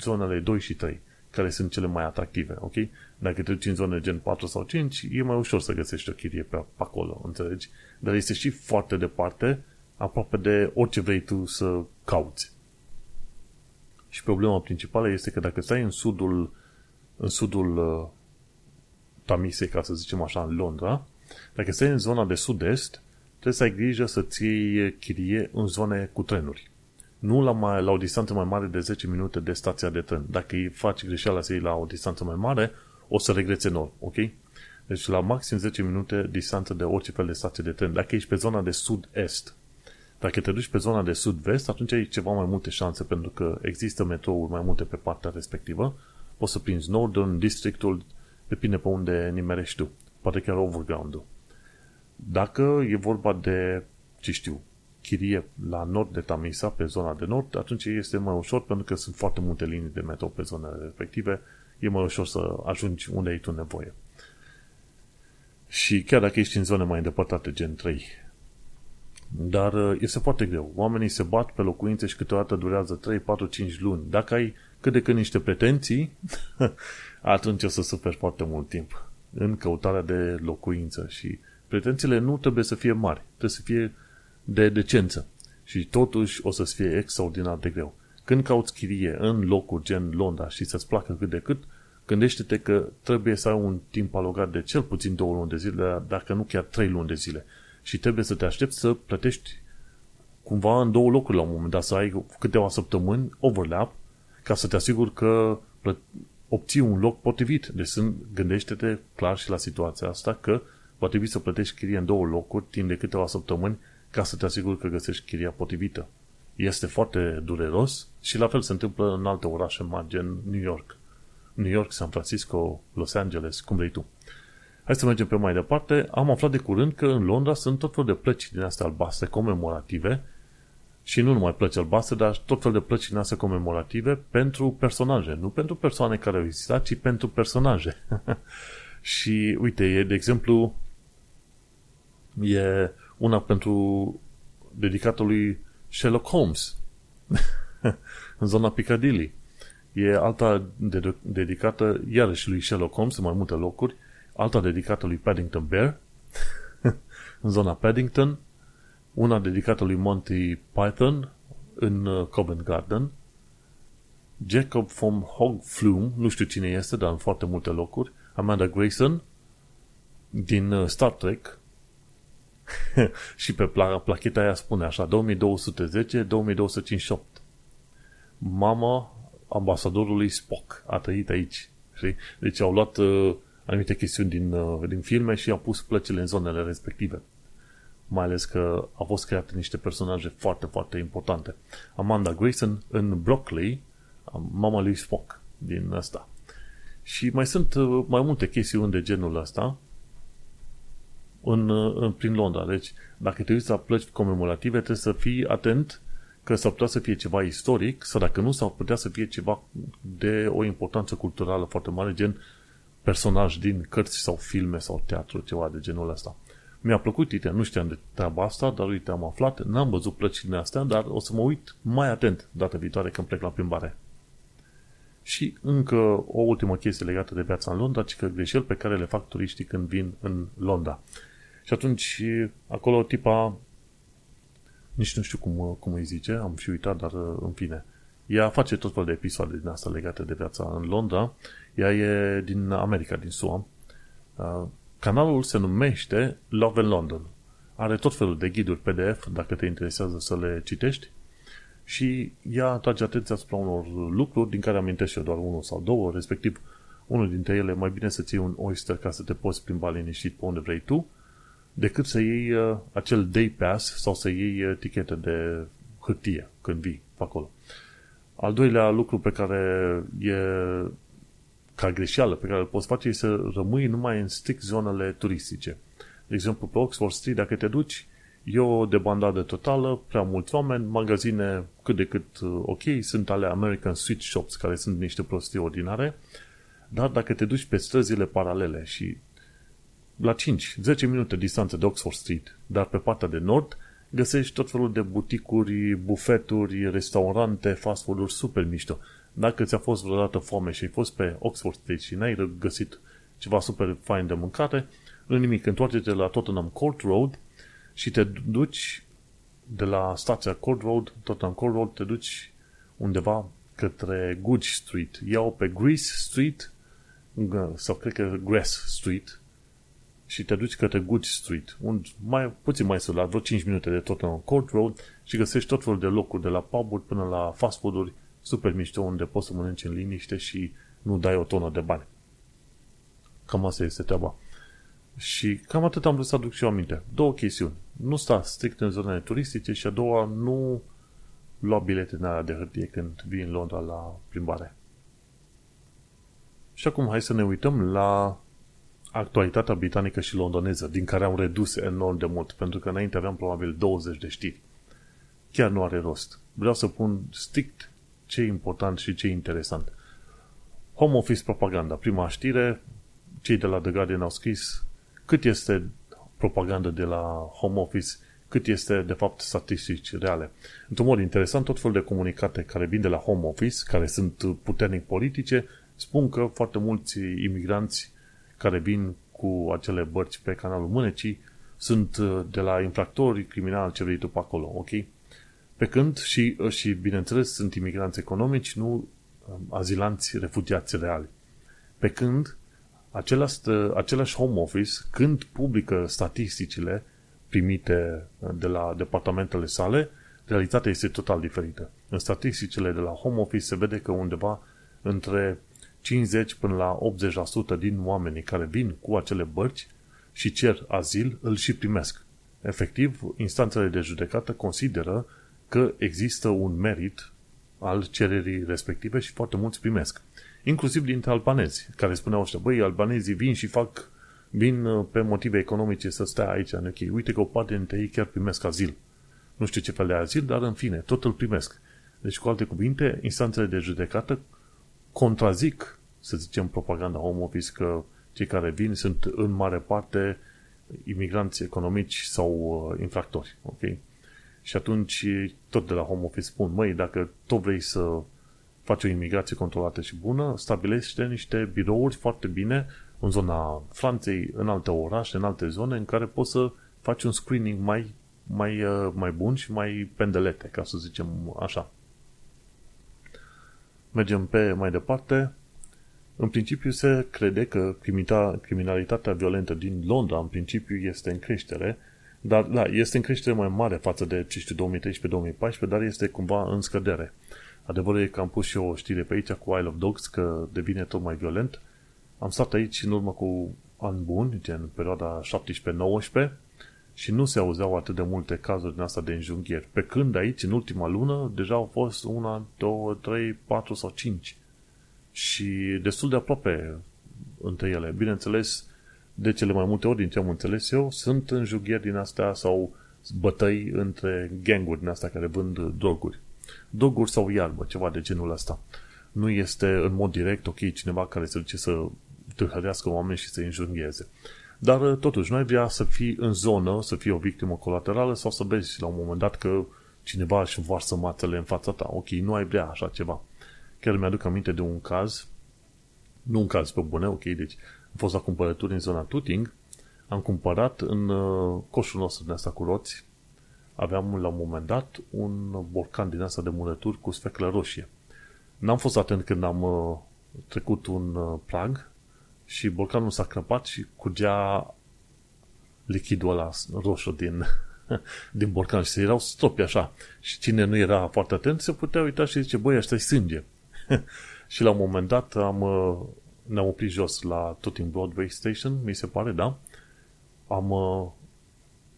zonele 2 și 3. Care sunt cele mai atractive, ok? Dacă te duci în zone gen 4 sau 5, e mai ușor să găsești o chirie pe acolo, înțelegi? Dar este și foarte departe, aproape de orice vrei tu să cauți. Și problema principală este că dacă stai în sudul Tamisei, ca să zicem așa, în Londra, dacă stai în zona de sud-est, trebuie să ai grijă să-ți iei chirie în zone cu trenuri. Nu la o distanță mai mare de 10 minute de stația de tren. Dacă îi faci greșeala să iei la o distanță mai mare, o să regreți enorm, ok? Deci la maxim 10 minute distanță de orice fel de stație de tren. Dacă ești pe zona de sud-est. Dacă te duci pe zona de sud-vest, atunci ai ceva mai multe șanse, pentru că există metrouri mai multe pe partea respectivă. Poți să prinzi Northern, Districtul, depinde pe unde nimerești tu. Poate chiar Overground-ul. Dacă e vorba de, ce știu, chirie la nord de Tamisa, pe zona de nord, atunci este mai ușor, pentru că sunt foarte multe linii de metro pe zonele respective. E mai ușor să ajungi unde ai tu nevoie. Și chiar dacă ești în zone mai îndepărtate, gen 3. Dar este foarte greu. Oamenii se bat pe locuințe și câteodată durează 3, 4, 5 luni. Dacă ai cât de cât niște pretenții, atunci o să superi foarte mult timp în căutarea de locuință. Și pretențiile nu trebuie să fie mari, trebuie să fie de decență. Și totuși o să-ți fie extraordinar de greu. Când cauți chirie în locuri gen Londra și să-ți placă cât de cât, gândește-te că trebuie să ai un timp alocat de cel puțin 2 luni de zile, dacă nu chiar 3 luni de zile. Și trebuie să te aștepți să plătești cumva în 2 locuri la un moment dat, să ai câteva săptămâni overlap, ca să te asiguri că obții un loc potrivit. Deci gândește-te clar și la situația asta că va trebui să plătești chirie în 2 locuri timp de câteva săptămâni ca să te asiguri că găsești chiria potrivită. Este foarte dureros și la fel se întâmplă în alte orașe mari, gen New York, San Francisco, Los Angeles, cum vrei tu. Hai să mergem pe mai departe. Am aflat de curând că în Londra sunt tot fel de plăci din astea albastre comemorative și nu numai plăci albastre, dar tot fel de plăci din astea comemorative pentru personaje. Nu pentru persoane care au existat, ci pentru personaje. Și uite, de exemplu, e una pentru dedicată lui Sherlock Holmes în zona Piccadilly. E alta dedicată iarăși lui Sherlock Holmes în mai multe locuri, alta dedicată lui Paddington Bear în zona Paddington, una dedicată lui Monty Python în Covent Garden, Jacob von Hogflume, nu știu cine este, dar în foarte multe locuri, Amanda Grayson din Star Trek și pe placheta aia spune așa, 2210-2258. Mama ambasadorului Spock a trăit aici. Știi? Deci au luat anumite chestiuni din filme și au pus plăcile în zonele respective. Mai ales că au fost create niște personaje foarte, foarte importante. Amanda Grayson în Broccoli, mama lui Spock din ăsta. Și mai sunt mai multe chestiuni de genul ăsta prin Londra. Deci, dacă te uiți la plăci comemorative, trebuie să fii atent că s-ar putea să fie ceva istoric sau, dacă nu, s-ar putea să fie ceva de o importanță culturală foarte mare, gen personaj din cărți sau filme sau teatru, ceva de genul ăsta. Mi-a plăcut, uite, nu știam de treaba asta, dar uite, am aflat, n-am văzut plăcile astea, dar o să mă uit mai atent data viitoare când plec la plimbare. Și încă o ultimă chestie legată de viața în Londra, ci că greșeli pe care le fac turiștii când vin în Londra. Și atunci, acolo tipa, nici nu știu cum îi zice, am și uitat, dar în fine. Ea face tot felul de episoade din asta legate de viața în Londra. Ea e din America, din SUA. Canalul se numește Love and London. Are tot felul de ghiduri PDF, dacă te interesează să le citești. Și ea atrage atenția asupra unor lucruri din care amintesc eu doar unul sau două, respectiv unul dintre ele, mai bine să ții un oyster ca să te poți plimba liniștit pe unde vrei tu, decât să iei acel day pass sau să iei etichete de hârtie când vii pe acolo. Al doilea lucru pe care e ca greșeală pe care îl poți face e să rămâi numai în strict zonele turistice. De exemplu, pe Oxford Street, dacă te duci, e o debandadă totală, prea mulți oameni, magazine cât de cât ok, sunt ale American Sweet Shops, care sunt niște prostii ordinare, dar dacă te duci pe străzile paralele și la 5-10 minute distanță de Oxford Street, dar pe partea de nord, găsești tot felul de buticuri, bufeturi, restaurante, fast food-uri super mișto. Dacă ți-a fost vreodată foame și ai fost pe Oxford Street și n-ai găsit ceva super fain de mâncare, nu nimic, întoarce-te la Tottenham Court Road și te duci de la stația Tottenham Court Road, te duci undeva către Good Street. Ia-o pe Greece Street, sau cred că Grass Street, și te duci către Good Street, puțin mai sus, la vreo 5 minute de Tottenham Court Road, și găsești tot felul de locuri, de la pub-uri până la fast food-uri super mișto, unde poți să mănânci în liniște și nu dai o tonă de bani. Cam asta este treaba. Și cam atât am vrut să aduc și eu aminte. Două chestiuni. Nu sta strict în zonele turistice și a doua, nu lua bilete în aia de hârtie când vii în Londra la plimbare. Și acum hai să ne uităm la actualitatea britanică și londoneză, din care am redus enorm de mult, pentru că înainte aveam probabil 20 de știri. Chiar nu are rost. Vreau să pun strict ce e important și ce e interesant. Home Office propaganda. Prima știre, cei de la The Guardian au scris cât este propagandă de la Home Office, cât este, de fapt, statistici reale. Într-un mod interesant, tot felul de comunicate care vin de la Home Office, care sunt puternic politice, spun că foarte mulți imigranți care vin cu acele bărci pe canalul Mânecii sunt de la infractori, criminali, ce vrei tu pe acolo, ok? Pe când și bineînțeles, sunt imigranți economici, nu azilanți, refugiați reali. Pe când același Home Office, când publică statisticile primite de la departamentele sale, realitatea este total diferită. În statisticile de la Home Office se vede că undeva între 50 până la 80% din oamenii care vin cu acele bărci și cer azil, îl și primesc. Efectiv, instanțele de judecată consideră că există un merit al cererii respective și foarte mulți primesc. Inclusiv dintre albanezi, care spuneau ăștia, băi, albanezii vin și vin pe motive economice să stea aici în UK. Uite că o parte dintre ei chiar primesc azil. Nu știu ce fel de azil, dar în fine, tot îl primesc. Deci, cu alte cuvinte, instanțele de judecată contrazic, să zicem, propaganda Home Office că cei care vin sunt în mare parte imigranți economici sau infractori. Okay? Și atunci tot de la Home Office spun, măi, dacă tot vrei să faci o imigrație controlată și bună, stabilește niște birouri foarte bine în zona Franței, în alte orașe, în alte zone, în care poți să faci un screening mai bun și mai pendelete, ca să zicem așa. Mergem pe mai departe. În principiu se crede că criminalitatea violentă din Londra, în principiu, este în creștere, dar da, este în creștere mai mare față de, ce știu, 2013-2014, dar este cumva în scădere. Adevărul e că am pus și o știre pe aici cu Isle of Dogs, că devine tot mai violent. Am stat aici în urmă cu an bun, în perioada 17-19, și nu se auzeau atât de multe cazuri din asta de înjunghieri. Pe când aici, în ultima lună, deja au fost 1, 2, 3, 4 sau 5. Și destul de aproape între ele. Bineînțeles, de cele mai multe ori, din ce am înțeles eu, sunt înjunghieri din astea sau bătăi între ganguri din astea care vând droguri. Droguri sau iarbă, ceva de genul ăsta. Nu este în mod direct, ok, cineva care se duce să tâlhărească oameni și să-i înjunghieze. Dar totuși, n-ai vrea să fii în zonă, să fii o victimă colaterală sau să vezi la un moment dat că cineva își varsă mațele în fața ta. Ok, nu ai vrea așa ceva. Chiar mi-aduc aminte de un caz, nu un caz pe bune, ok, deci am fost la cumpărături în zona Tooting, am cumpărat în coșul nostru din asta cu roți, aveam la un moment dat un borcan din asta de murături cu sfeclă roșie. N-am fost atent când am trecut un prag și borcanul s-a crăpat și curgea lichidul ăla roșu din borcan și se erau stropi așa. Și cine nu era foarte atent se putea uita și zice, băi, ăsta-i sânge. Și la un moment dat ne-am oprit jos la Tottenham Broadway Station, mi se pare, da?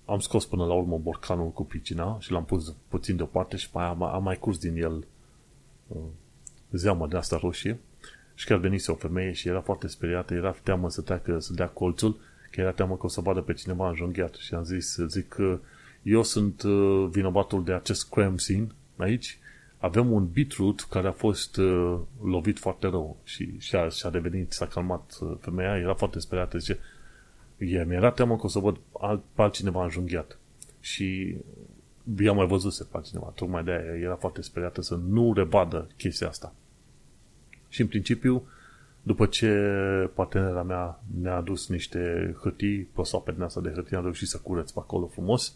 Am scos până la urmă borcanul cu pricina și l-am pus puțin deoparte și am mai curs din el zeamă de asta roșie. Și chiar venise o femeie și era foarte speriată, era teamă să dea colțul, că era teamă că o să vadă pe cineva înjunghiat. Și am zic, eu sunt vinovatul de acest crime scene aici, avem un beetroot care a fost lovit foarte rău și a revenit, s-a calmat femeia, era foarte speriată, zice, mi-era teamă că o să văd pe altcineva înjunghiat. Și i-am mai văzuse pe altcineva, tocmai de-aia era foarte speriată să nu revadă chestia asta. Și în principiu, după ce partenera mea ne-a adus niște hârtii, prosoape din asta de hârtii, am reușit să curăț pe acolo frumos,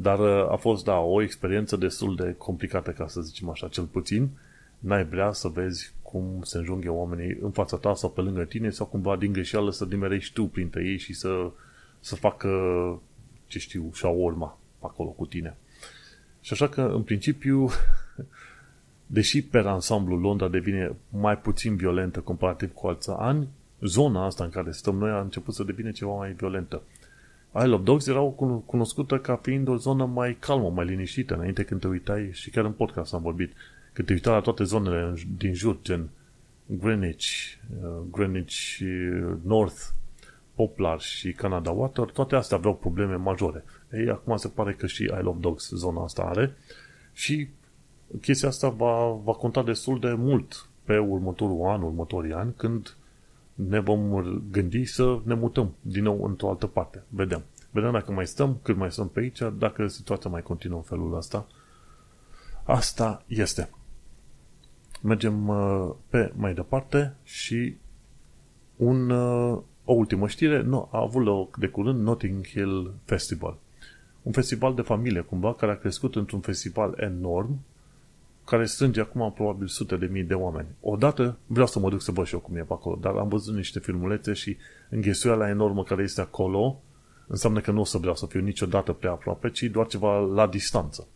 dar a fost, da, o experiență destul de complicată, ca să zicem așa, cel puțin. N-ai vrea să vezi cum se înjunghe oamenii în fața ta sau pe lângă tine sau cumva din greșeală să dimerești tu printre ei și să facă, ce știu, șaorma pe acolo cu tine. Și așa că, în principiu, deși, per ansamblu, Londra devine mai puțin violentă comparativ cu alți ani, zona asta în care stăm noi a început să devină ceva mai violentă. Isle of Dogs era cunoscută ca fiind o zonă mai calmă, mai liniștită, înainte când te uitai, și chiar în podcast am vorbit, când te uitai la toate zonele din jur, gen Greenwich North, Poplar și Canada Water, toate astea aveau probleme majore. Ei, acum se pare că și Isle of Dogs zona asta are și chestia asta va conta destul de mult pe următorii ani, când ne vom gândi să ne mutăm din nou într-o altă parte. Vedem dacă mai stăm, cât mai stăm pe aici, dacă situația mai continuă în felul ăsta. Asta este. Mergem pe mai departe și o ultimă știre. A avut loc de curând Notting Hill Festival. Un festival de familie, cumva, care a crescut într-un festival enorm, care strânge acum probabil 100.000 de oameni. Odată vreau să mă duc să văd și eu cum e pe acolo, dar am văzut niște filmulețe și înghesuiala enormă care este acolo înseamnă că nu o să vreau să fiu niciodată prea aproape, ci doar ceva la distanță.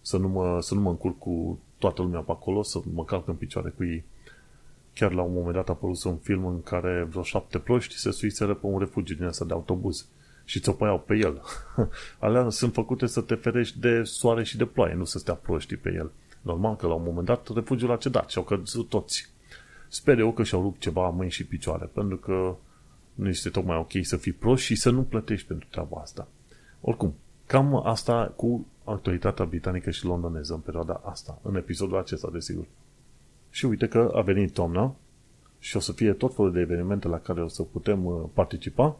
Să nu mă încurc cu toată lumea pe acolo, să mă calc în picioare cu ei. Chiar la un moment dat a apărut un film în care vreo 7 proști se suiseră pe un refugiu din asta de autobuz și țopăiau pe el. Alea sunt făcute să te ferești de soare și de ploaie, nu să stea proștii pe el. Normal că la un moment dat refugiul a cedat și au căzut toți. Sper eu că și-au rupt ceva mâini și picioare, pentru că nu este tocmai ok să fii proști și să nu plătești pentru treaba asta. Oricum, cam asta cu actualitatea britanică și londoneză în perioada asta, în episodul acesta, desigur. Și uite că a venit toamna și o să fie tot felul de evenimente la care o să putem participa.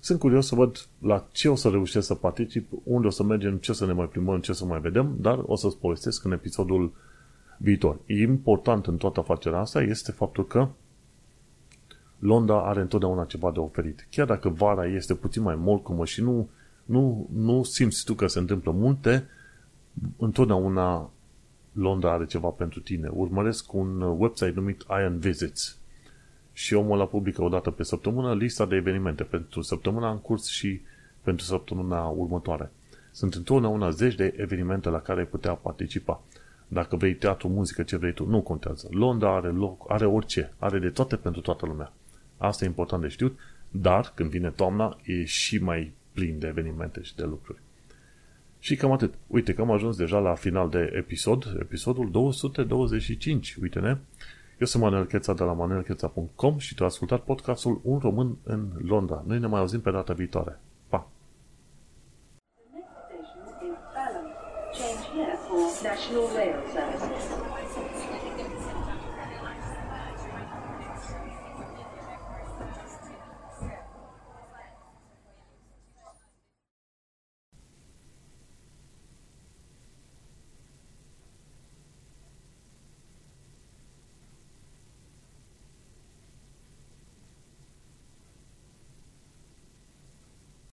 Sunt curios să văd la ce o să reușesc să particip, unde o să mergem, ce să ne mai primăm, ce să mai vedem, dar o să-ți povestesc în episodul viitor. Important în toată afacerea asta este faptul că Londra are întotdeauna ceva de oferit. Chiar dacă vara este puțin mai molcomă și nu simți tu că se întâmplă multe, întotdeauna Londra are ceva pentru tine. Urmăresc un website numit Iron Visits și omul la publică o dată pe săptămână lista de evenimente pentru săptămâna în curs și pentru săptămâna următoare. Sunt întotdeauna 10 de evenimente la care ai putea participa. Dacă vrei teatru, muzică, ce vrei tu, nu contează. Londra are loc, are orice, are de toate pentru toată lumea. Asta e important de știut, dar când vine toamna e și mai plin de evenimente și de lucruri. Și cam atât. Uite că am ajuns deja la final de episod, episodul 225. Uite-ne! Eu sunt Manuel Cheța de la manuelcheta.com și tu ai ascultat podcastul Un Român în Londra. Noi ne mai auzim pe data viitoare. Pa! The next station is Balham. Change here for National Rail Services.